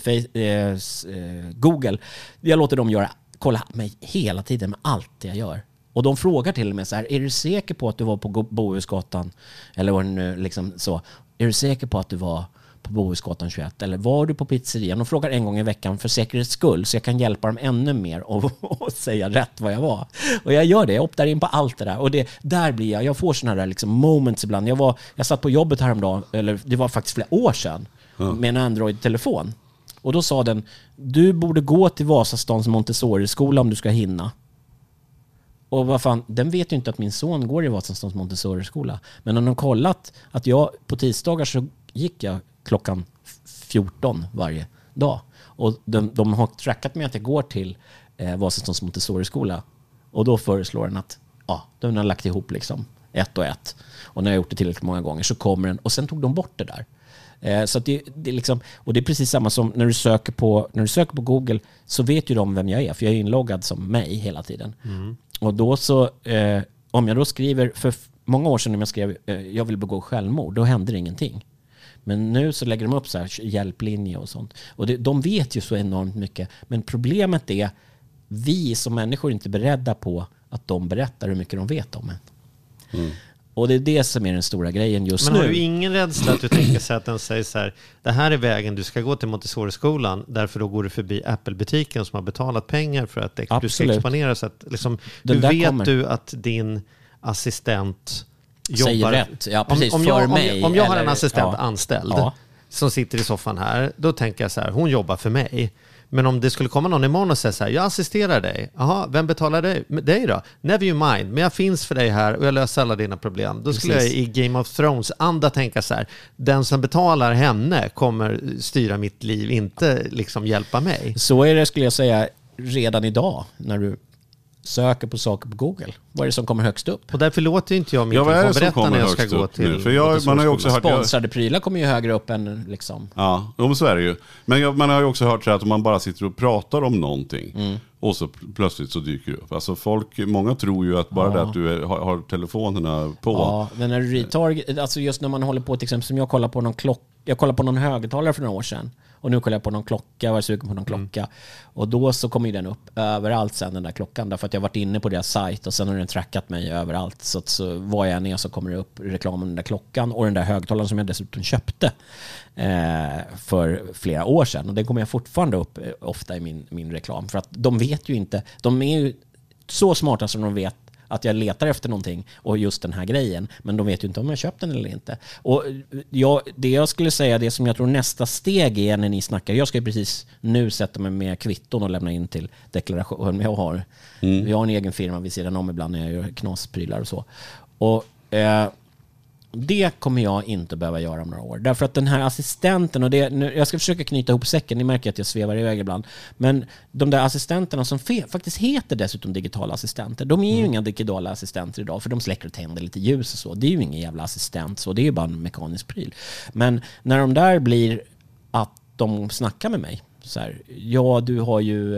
Google, jag låter dem kolla mig hela tiden med allt jag gör. Och de frågar till mig så här, är du säker på att du var på Bohusgatan eller var nu liksom så, är du säker på att du var på Bohusgatan 21, eller var du på pizzerian? De frågar en gång i veckan för säkerhets skull, så jag kan hjälpa dem ännu mer och säga rätt vad jag var. Och jag gör det, jag optar in på allt det där, och det, där blir jag får såna där liksom moments ibland. Jag satt på jobbet häromdagen, eller det var faktiskt flera år sedan, med en Android-telefon, och då sa den, du borde gå till Vasastans Montessori-skola om du ska hinna. Och vad fan, den vet ju inte att min son går i Vasastans Montessori-skola, men om de kollat att jag på tisdagar så gick jag klockan 14 varje dag. Och de har trackat mig att jag går till Vasastans Montessori-skola. Och då föreslår den att de har lagt ihop liksom ett och ett. Och när jag har gjort det tillräckligt många gånger så kommer den. Och sen tog de bort det där. Så att det är liksom, och det är precis samma som när du söker på Google, så vet ju de vem jag är, för jag är inloggad som mig hela tiden. Mm. Och då så, om jag då skriver, för många år sedan när jag skrev jag vill begå självmord, då händer ingenting. Men nu så lägger de upp så här hjälplinjer och sånt. Och de vet ju så enormt mycket. Men problemet är, vi som människor är inte beredda på att de berättar hur mycket de vet om en. Mm. Och det är det som är den stora grejen just nu. Men har du ingen rädsla att du tänker sig att den säger så här: det här är vägen du ska gå till Montessori-skolan, därför då går du förbi Apple-butiken som har betalat pengar för att du ska exponera, så att liksom, hur vet du att din assistent jobbar rätt? Ja, precis, om jag har en assistent anställd som sitter i soffan här, då tänker jag så här: hon jobbar för mig. Men om det skulle komma någon imorgon och säga så här: jag assisterar dig. Jaha, vem betalar dig då? Never you mind, men jag finns för dig här och jag löser alla dina problem. Då skulle jag i Game of Thrones anda tänka så här: den som betalar henne kommer styra mitt liv, inte liksom hjälpa mig. Så är det, skulle jag säga, redan idag när du söker på saker på Google. Vad är det som kommer högst upp? Och därför låter inte jag mig berätta när jag ska gå till. För man har ju också hört, sponsrade prylar kommer ju högre upp än liksom. Ja, om Sverige. Men man har ju också hört så här, att om man bara sitter och pratar om någonting och så plötsligt så dyker det upp. Alltså många tror ju att bara det att du har telefonerna på. Ja, men när du retar, alltså just när man håller på, till exempel som jag kollar på någon klocka. Jag kollar på någon högtalare för några år sedan. Och nu kollar jag på någon klocka, var jag sugen på någon klocka. Och då så kommer ju den upp överallt sen, den där klockan. Därför att jag har varit inne på deras sajt och sen har den trackat mig överallt. Så att så var jag ner så kommer det upp reklamen, den där klockan och den där högtalaren som jag dessutom köpte för flera år sedan. Och den kommer jag fortfarande upp ofta i min reklam. För att de vet ju inte, de är ju så smarta som de vet att jag letar efter någonting och just den här grejen. Men de vet ju inte om jag köpt den eller inte. Och det jag skulle säga, det som jag tror nästa steg är när ni snackar. Jag ska ju precis nu sätta mig med kvitton och lämna in till deklaration. Jag har en egen firma vid sidan om ibland när jag gör knasprylar och så. Och det kommer jag inte behöva göra om några år. Därför att den här assistenten, och jag ska försöka knyta ihop säcken, ni märker att jag svävar iväg ibland. Men de där assistenterna som faktiskt heter dessutom digitala assistenter, de är ju inga digitala assistenter idag, för de släcker och tänder lite ljus och så. Det är ju ingen jävla assistent, så det är ju bara en mekanisk pryl. Men när de där blir att de snackar med mig så här: ja, du har ju...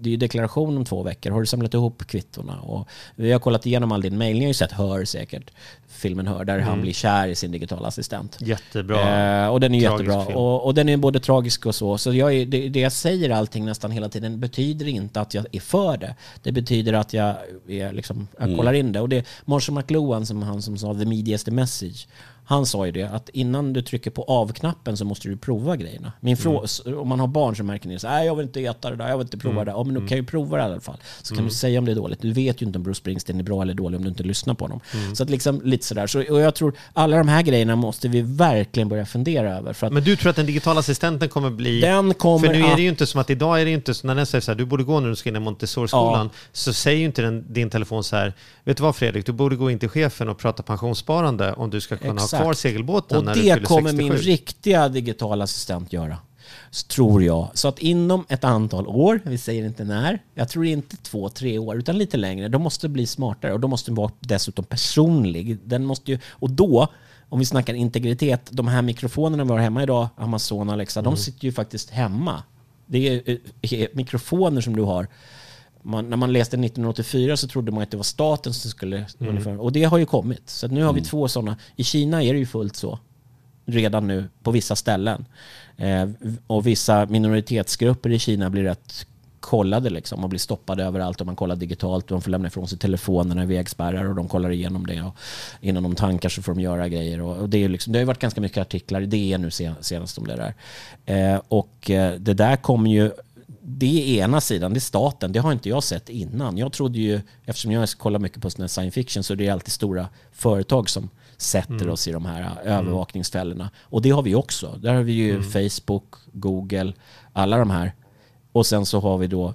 det är ju deklaration om 2 veckor. Har du samlat ihop kvittorna? Och vi har kollat igenom all din mejl. Ni har ju sett Hör säkert. Filmen Hör, där han blir kär i sin digitala assistent. Jättebra. Och den är jättebra. Och den är både tragisk och så. Så det jag säger allting nästan hela tiden betyder inte att jag är för det. Det betyder att jag är liksom, jag kollar in det. Och det är Marshall McLuhan som sa the media is the message. Han sa ju det, att innan du trycker på avknappen så måste du prova grejerna. Min fråga, om man har barn så märker ni så här: jag vill inte äta det där, jag vill inte prova det där. Ja, men du kan ju prova det i alla fall. Så kan du säga om det är dåligt. Du vet ju inte om Bruce Springsteen är bra eller dålig om du inte lyssnar på dem. Så att liksom lite sådär. Så, och jag tror alla de här grejerna måste vi verkligen börja fundera över. För att, men du tror att den digitala assistenten kommer bli... för nu är det ju inte som att idag är det inte så när den säger så här: du borde gå när du ska in i Montessori-skolan. Ja. Så säger ju inte din telefon så här: vet du vad Fredrik, du borde gå in till chefen och prata pensionssparande om du ska kunna ha kvar segelbåten. Och när det kommer 67. Min riktiga digitala assistent göra, tror jag. Så att inom ett antal år, vi säger inte när, jag tror inte 2-3 år, utan lite längre, de måste bli smartare och de måste vara dessutom personlig. Den måste ju, och då, om vi snackar integritet, de här mikrofonerna vi har hemma idag, Amazon, Alexa, de sitter ju faktiskt hemma. Det är mikrofoner som du har. När man läste 1984 så trodde man att det var staten som skulle... Och det har ju kommit. Så att nu har vi 2 sådana. I Kina är det ju fullt så. Redan nu på vissa ställen. Och vissa minoritetsgrupper i Kina blir rätt kollade liksom, och blir stoppade överallt om man kollar digitalt. De får lämna ifrån sig telefonerna i vägspärrar och de kollar igenom det. Och innan de tankar så får de göra grejer. Och det är liksom, det har ju varit ganska mycket artiklar i DN nu senast om det där. Och det där kommer ju... Det är ena sidan, det är staten. Det har inte jag sett innan. Jag trodde ju, eftersom jag kollar mycket på science fiction, så det är alltid stora företag som sätter oss i de här övervakningsfällorna. Och det har vi också. Där har vi ju Facebook, Google, alla de här. Och sen så har vi då,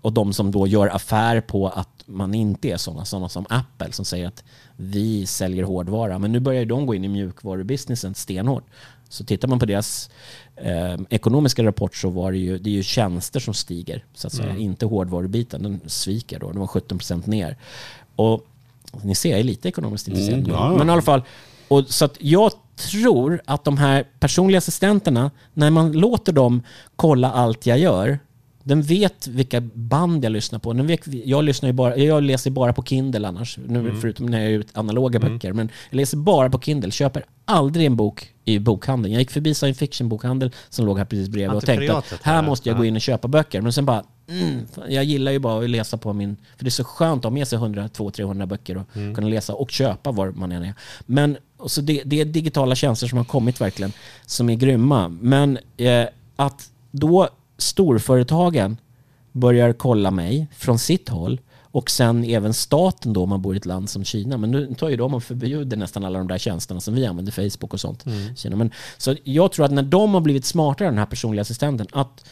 och de som då gör affär på att man inte är sådana som Apple som säger att vi säljer hårdvara. Men nu börjar ju de gå in i mjukvarubusinessen stenhårt. Så tittar man på deras ekonomiska rapport så var det är ju tjänster som stiger, så att säga, inte hårdvarubiten, den sviker då, det var 17% ner. Och ni ser, jag är lite ekonomiskt intresserad. Men i alla fall, och så att jag tror att de här personliga assistenterna, när man låter dem kolla allt jag gör, den vet vilka band jag lyssnar på. Jag läser bara på Kindle annars, förutom när jag är ut analoga böcker. Men jag läser bara på Kindle, köper aldrig en bok i bokhandeln. Jag gick förbi science fiction bokhandel som låg här precis bredvid och tänkte att här måste jag gå in och köpa böcker. Men sen bara, jag gillar ju bara att läsa på min... För det är så skönt att ha med sig 100, 200, 300 böcker och kunna läsa och köpa var man än är. Men så det är digitala tjänster som har kommit verkligen, som är grymma. Men att då... storföretagen börjar kolla mig från sitt håll, och sen även staten då, om man bor i ett land som Kina, men nu tar ju de och förbjuder nästan alla de där tjänsterna som vi använder, Facebook och sånt. Kina. Men, så jag tror att när de har blivit smartare, den här personliga assistenten, att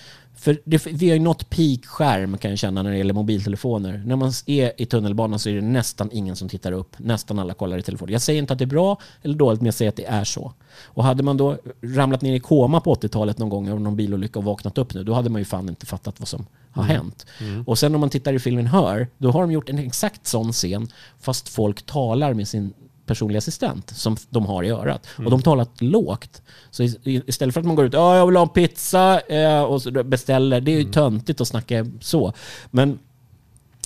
vi har ju något peak-skärm kan jag känna när det gäller mobiltelefoner. När man är i tunnelbanan så är det nästan ingen som tittar upp. Nästan alla kollar i telefonen. Jag säger inte att det är bra eller dåligt, men jag säger att det är så. Och hade man då ramlat ner i koma på 80-talet någon gång av någon bilolycka och vaknat upp nu, då hade man ju fan inte fattat vad som har hänt. Och sen om man tittar i filmen Hör, då har de gjort en exakt sån scen, fast folk talar med sin personlig assistent som de har i örat. Och de talar lågt. Så istället för att man går ut, jag vill ha en pizza och så beställer. Det är ju töntigt att snacka så. Men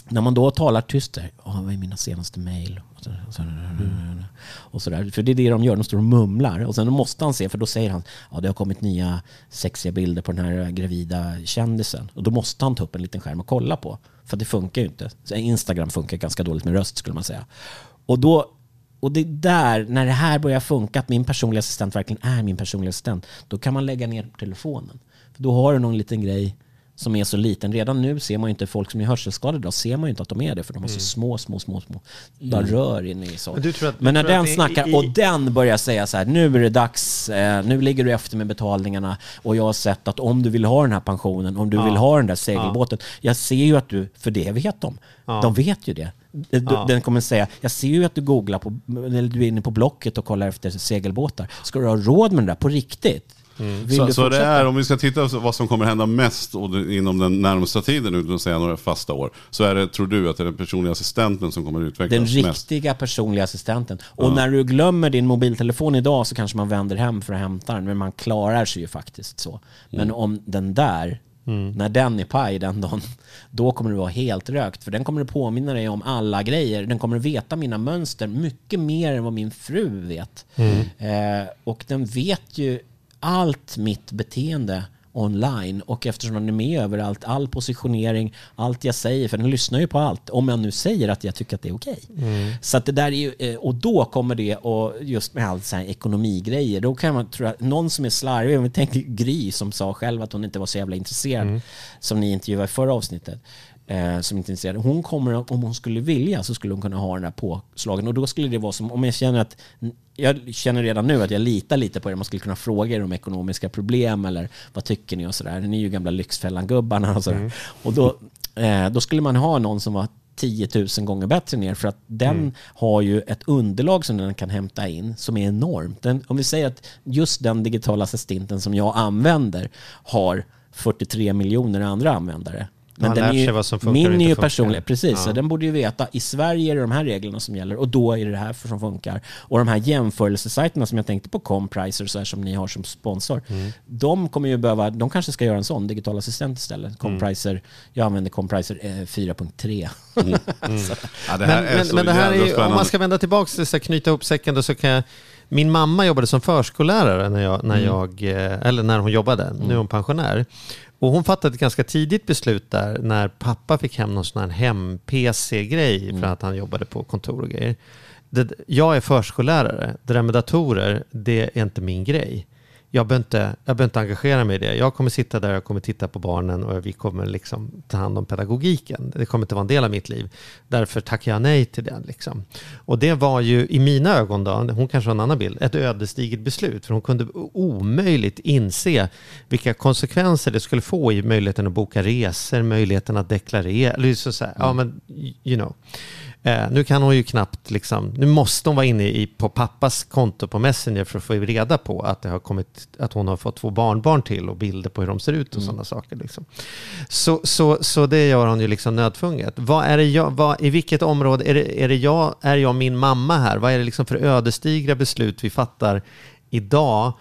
när man då talar tyst, vad är mina senaste mejl? Och sådär. För det är det de gör, de står och mumlar. Och sen måste han se, för då säger han det har kommit nya sexiga bilder på den här gravida kändisen. Och då måste han ta upp en liten skärm och kolla på. För det funkar ju inte. Så Instagram funkar ganska dåligt med röst, skulle man säga. Och det där, när det här börjar funka, att min personliga assistent verkligen är min personliga assistent, då kan man lägga ner telefonen. För då har du någon liten grej som är så liten. Redan nu ser man ju inte folk som är hörselskadade, då ser man ju inte att de är det, för de har så små bara rör in i sånt. Men när den snackar och den börjar säga så här, nu är det dags, nu ligger du efter med betalningarna, och jag har sett att om du vill ha den här pensionen, om du vill ha den där segelbåten, jag ser ju att du, för det vet de. De vet ju det. Den kommer säga, jag ser ju att du googlar på, eller du är inne på Blocket och kollar efter segelbåtar. Ska du ha råd med den där på riktigt? Så det är, om vi ska titta på vad som kommer hända mest inom den närmsta tiden, utan att säga några fasta år, så är det, tror du, att det är den personliga assistenten som kommer utvecklas mest? Den riktiga personliga assistenten. Och när du glömmer din mobiltelefon idag, så kanske man vänder hem för att hämta den, men man klarar sig ju faktiskt så. Men om den där... när den är paj den dagen, då kommer det vara helt rökt, för den kommer att påminna dig om alla grejer, den kommer att veta mina mönster mycket mer än vad min fru vet, och den vet ju allt mitt beteende online, och eftersom den är med överallt, all positionering, allt jag säger, för den lyssnar ju på allt, om jag nu säger att jag tycker att det är okej. Så att det där är ju, och då kommer det, och just med allt så här ekonomigrejer, då kan man tro att någon som är slarvig, om vi tänker Gry som sa själv att hon inte var så jävla intresserad, som ni intervjuade i förra avsnittet, som inte intresserad. Hon kommer, om hon skulle vilja, så skulle hon kunna ha den där påslagen, och då skulle det vara som, om jag känner redan nu att jag litar lite på er, man skulle kunna fråga er om ekonomiska problem eller vad tycker ni och sådär, ni är ju gamla Lyxfällan-gubbarna och sådär. Och då skulle man ha någon som var 10 000 gånger bättre ner, för att den har ju ett underlag som den kan hämta in som är enormt. Om vi säger att just den digitala assistenten som jag använder har 43 miljoner andra användare. Men den är ju, min är ju personlig, precis, så den borde ju veta, i Sverige är det de här reglerna som gäller, och då är det här som funkar. Och de här jämförelsesajterna som jag tänkte på, Compriser, så här, som ni har som sponsor, de kommer ju behöva, de kanske ska göra en sån digital assistent istället. Compriser, jag använder Compriser 4.3. Men det här är ju, om man ska vända tillbaka till så här, knyta ihop säcken, så kan jag, min mamma jobbade som förskollärare när hon jobbade, nu är hon pensionär. Och hon fattade ett ganska tidigt beslut där, när pappa fick hem någon sån här hem-PC-grej för att han jobbade på kontor och grejer. Jag är förskollärare. Det där med datorer, det är inte min grej. Jag behöver inte engagera mig i det. Jag kommer sitta där, jag kommer titta på barnen, och vi kommer liksom ta hand om pedagogiken. Det kommer inte vara en del av mitt liv. Därför tackar jag nej till den. Liksom. Och det var ju, i mina ögon då, hon kanske har en annan bild, ett ödesdigert beslut. För hon kunde omöjligt inse vilka konsekvenser det skulle få i möjligheten att boka resor, möjligheten att deklarera. Eller så här, nu kan hon ju knappt liksom, nu måste hon vara inne på pappas konto på Messenger för att få reda på att det har kommit, att hon har fått 2 barnbarn till, och bilder på hur de ser ut och sådana saker liksom. Så det gör hon ju liksom nödtvunget. Vad är det jag, i vilket område är det jag, är jag min mamma här? Vad är det liksom för ödesdigra beslut vi fattar idag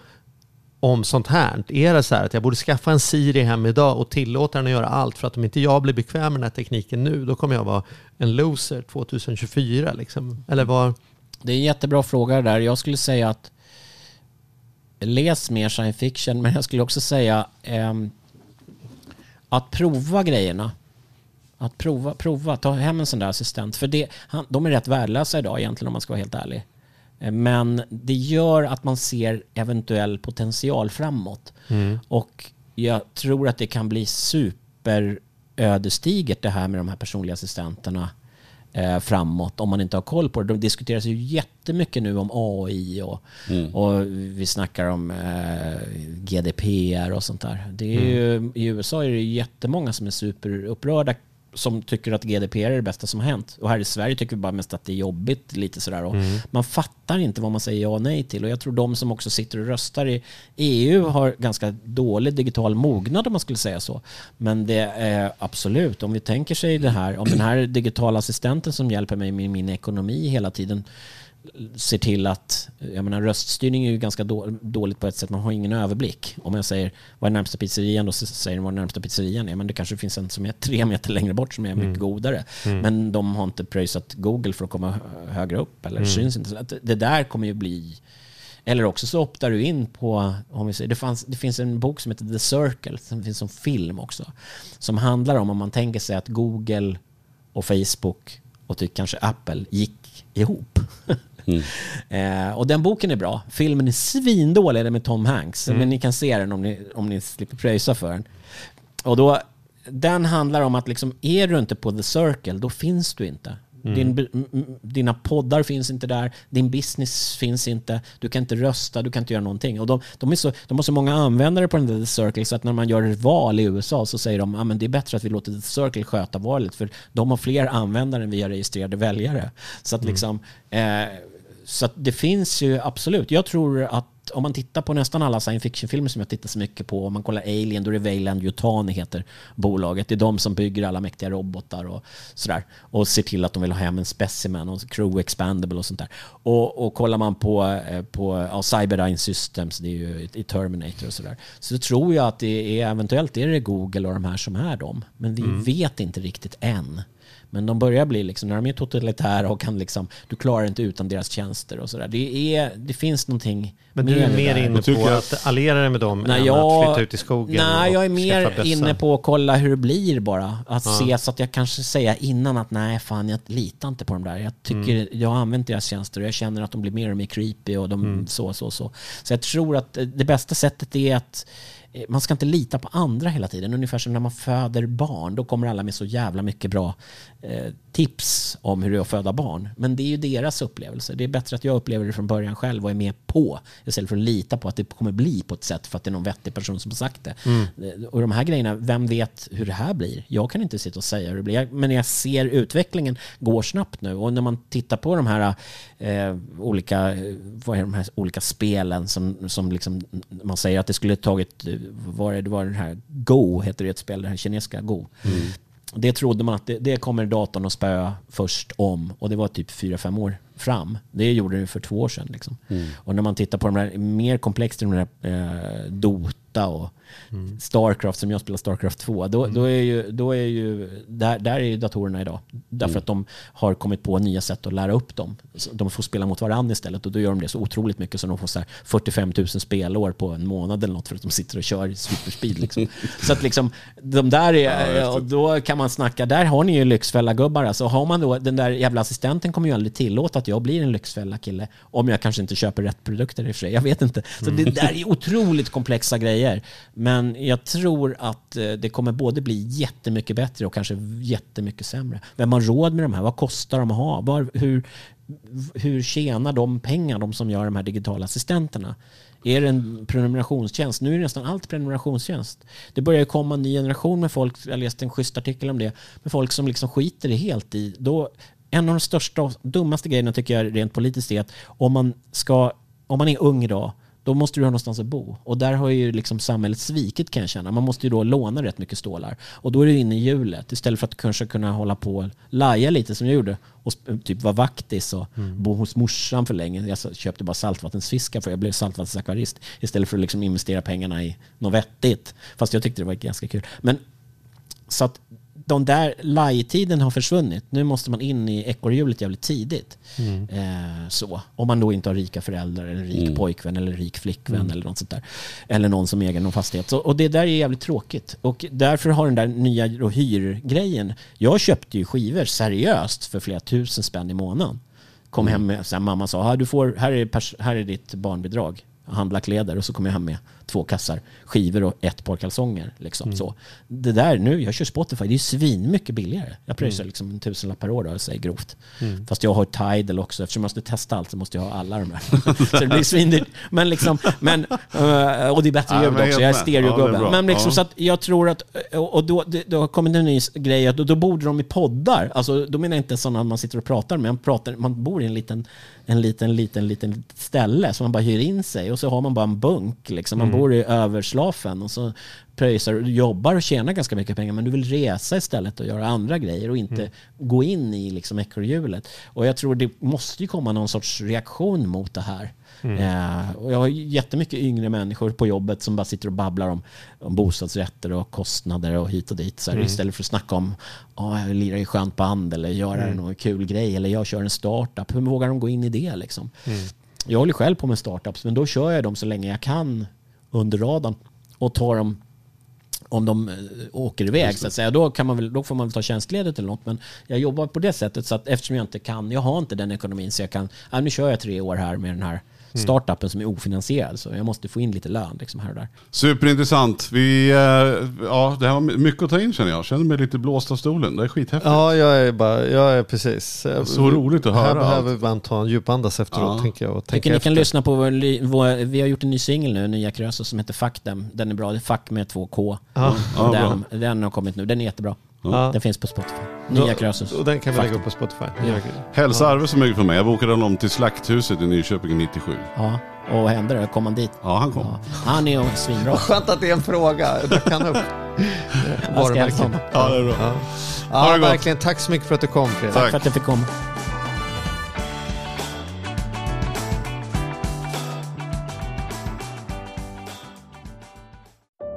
om sånt här. Är det så här att jag borde skaffa en Siri hem idag och tillåta den att göra allt, för att om inte jag blir bekväm med den här tekniken nu, då kommer jag vara en loser 2024 liksom. Eller var... Det är en jättebra fråga där. Jag skulle säga att läs mer science fiction, men jag skulle också säga att prova grejerna. Att prova, ta hem en sån där assistent. För det, de är rätt värdelösa idag egentligen om man ska vara helt ärlig. Men det gör att man ser eventuell potential framåt. Mm. Och jag tror att det kan bli superödesdigert det här med de här personliga assistenterna framåt om man inte har koll på det. De diskuteras ju jättemycket nu om AI och vi snackar om GDPR och sånt där. Det är ju, i USA är det jättemånga som är superupprörda, som tycker att GDPR är det bästa som har hänt. Och här i Sverige tycker vi bara mest att det är jobbigt lite sådär. Och man fattar inte vad man säger ja och nej till. Och jag tror de som också sitter och röstar i EU har ganska dålig digital mognad om man skulle säga så. Men det är absolut, om vi tänker sig det här, om den här digitala assistenten som hjälper mig med min ekonomi hela tiden ser till att, jag menar, röststyrning är ju ganska dåligt på ett sätt, man har ingen överblick. Om jag säger vad är närmsta pizzerian, då säger de vad närmsta pizzerian är, men det kanske finns en som är 3 meter längre bort som är mycket godare, men de har inte pröjsat Google för att komma högre upp eller syns inte. Så att det där kommer ju bli, eller också så optar du in på, om vi säger, det finns en bok som heter The Circle, som finns som film också, som handlar om man tänker sig att Google och Facebook och typ kanske Apple gick ihop. Och den boken är bra. Filmen är svindålig med Tom Hanks, men ni kan se den om ni slipper pröjsa för den. Och då, den handlar om att liksom, är du inte på The Circle, då finns du inte. Dina poddar finns inte där, din business finns inte, du kan inte rösta, du kan inte göra någonting. Och de har så många användare på den där The Circle, så att när man gör ett val i USA så säger de men det är bättre att vi låter The Circle sköta valet, för de har fler användare än vi har registrerade väljare. Så att så att det finns ju absolut. Jag tror att om man tittar på nästan alla science fiction-filmer som jag tittar så mycket på, om man kollar Alien, då är det Weyland Yutani heter bolaget. Det är de som bygger alla mäktiga robotar och sådär. Och ser till att de vill ha hem en specimen och crew expandable och sånt där. Och kollar man på Cyberdyne Systems, det är ju i Terminator och sådär. Så tror jag att det är eventuellt är det Google och de här som är dem. Men vi vet inte riktigt än. Men de börjar bli liksom, när de är totalitära och kan liksom, du klarar inte utan deras tjänster och sådär. Det finns någonting. Men du är mer inne på att alliera dig med dem än att flytta ut i skogen? Nej, jag är mer inne på att kolla hur det blir bara. Att se, så att jag kanske säger innan att nej fan, jag litar inte på dem där. Jag tycker, jag har använt deras tjänster och jag känner att de blir mer och mer creepy och de så. Så jag tror att det bästa sättet är att man ska inte lita på andra hela tiden. Ungefär som när man föder barn. Då kommer alla med så jävla mycket bra tips om hur det är att föda barn. Men det är ju deras upplevelse. Det är bättre att jag upplever det från början själv och är med på. Istället för att lita på att det kommer bli på ett sätt för att det är någon vettig person som har sagt det. Och de här grejerna, vem vet hur det här blir? Jag kan inte sitta och säga hur det blir. Men jag ser utvecklingen går snabbt nu. Och när man tittar på de här olika spelen som liksom, man säger att det skulle tagit... Det var den här Go, heter det ett spel, det här kinesiska Go. Det trodde man att det kommer datorn att spöa först om, och det var typ 4-5 år fram. Det gjorde det för 2 år sedan liksom. Och när man tittar på de här mer komplexa, de här Dota och Starcraft, som jag spelar Starcraft 2, då är ju där är ju datorerna idag, därför att de har kommit på nya sätt att lära upp dem. De får spela mot varandra istället, och då gör de det så otroligt mycket så de får så här 45 000 spelår på en månad eller något, för att de sitter och kör superspeed liksom. Så att liksom, de där är, och då kan man snacka, där har ni ju lyxfälla gubbar. Alltså, har man då, den där jävla assistenten kommer ju aldrig tillåta att jag blir en lyxfälla kille, om jag kanske inte köper rätt produkter i och för sig. Jag vet inte. Så det där är otroligt komplexa grejer. Men jag tror att det kommer både bli jättemycket bättre och kanske jättemycket sämre. Vem har råd med de här? Vad kostar de att ha? Hur tjänar de pengar, de som gör de här digitala assistenterna? Är det en prenumerationstjänst? Nu är det nästan allt prenumerationstjänst. Det börjar ju komma en ny generation med folk, jag läste en schysst artikel om det, med folk som liksom skiter helt i. Då, en av de största och dummaste grejerna tycker jag rent politiskt är att om man är ung idag då måste du ha någonstans att bo. Och där har ju liksom samhället svikit, kan jag känna. Man måste ju då låna rätt mycket stålar. Och då är du inne i hjulet. Istället för att kanske kunna hålla på och laja lite som jag gjorde. Och typ vara vaktis och bo hos morsan för länge. Jag köpte bara saltvattensfiskar för jag blev saltvattensakvarist. Istället för att liksom investera pengarna i något vettigt. Fast jag tyckte det var ganska kul. Men så att de där lajtiden har försvunnit. Nu måste man in i ekorrhjulet jävligt tidigt. Mm. Så. Om man då inte har rika föräldrar eller rik pojkvän eller rik flickvän eller något sånt där. Eller någon som äger någon fastighet. Så, och det där är jävligt tråkigt. Och därför har den där nya hyrgrejen. Jag köpte ju skivor seriöst för flera tusen spänn i månaden. Kom hem med, så här, mamma sa, här är ditt barnbidrag. Handla kläder, och så kommer jag hem med 2 kassar skivor och 1 par kalsonger liksom. Så det där nu, jag kör Spotify, det är ju svinmycket billigare. Jag pröjsar liksom 1 000 lapp per år då, säger grovt. Fast jag har Tidal också, eftersom jag måste testa allt så måste jag ha alla de här. Så det blir svindyrt. Men liksom, och det är bättre ljud också, jag är stereogubben. Ja, är men liksom så att jag tror att, och då har kommit en ny grej att då borde de i poddar, alltså då menar jag inte sådana man sitter och pratar med, man bor i en liten ställe som man bara hyr in sig och så har man bara en bunk liksom. Man bor i överslafen och så pröjsar och jobbar och tjänar ganska mycket pengar, men du vill resa istället och göra andra grejer och inte gå in i liksom ekorrhjulet. Och jag tror det måste ju komma någon sorts reaktion mot det här. Och jag har jättemycket yngre människor på jobbet som bara sitter och babblar om bostadsrätter och kostnader och hit och dit så här, istället för att snacka om jag lirar ju skönt band eller gör någon kul grej eller jag kör en startup. Hur vågar de gå in i det liksom? Jag håller själv på med startups, men då kör jag dem så länge jag kan under radarn och tar dem om de åker iväg så att säga. Då får man väl ta tjänstledigt eller något, men jag jobbar på det sättet så att eftersom jag har inte den ekonomin så jag kan, nu kör jag 3 år här med den här startupen som är ofinansierad, så jag måste få in lite lön liksom här och där. Superintressant. Det här var mycket att ta in, känner jag. Jag känner mig lite blåst av stolen. Det är skithäftigt. Ja, jag är precis. Så roligt att höra. Här behöver man ta en djupandas efteråt, tänker jag. Ni kan lyssna på vi har gjort en ny singel nu, nya krösa som heter Fuck Dem. Den är bra, det är Fuck med 2K. Den har kommit nu, den är jättebra. Ja. Den finns på Spotify. Nya Krösus. Och den kan vi lägga upp på Spotify. Hälsa Arve så mycket för mig. Jag bokade honom till Slakthuset i Nyköping 97. Ja. Och vad hände då? Kom han dit? Ja, han kom. Ja. Han är svinbra. Skönt att det är en fråga. Du kan upp. Varumärken. Ja, det är bra. Ja, verkligen. Tack så mycket för att du kom, Fredrik. Tack för att jag fick komma.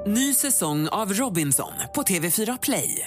Ny säsong av Robinson på TV4 Play.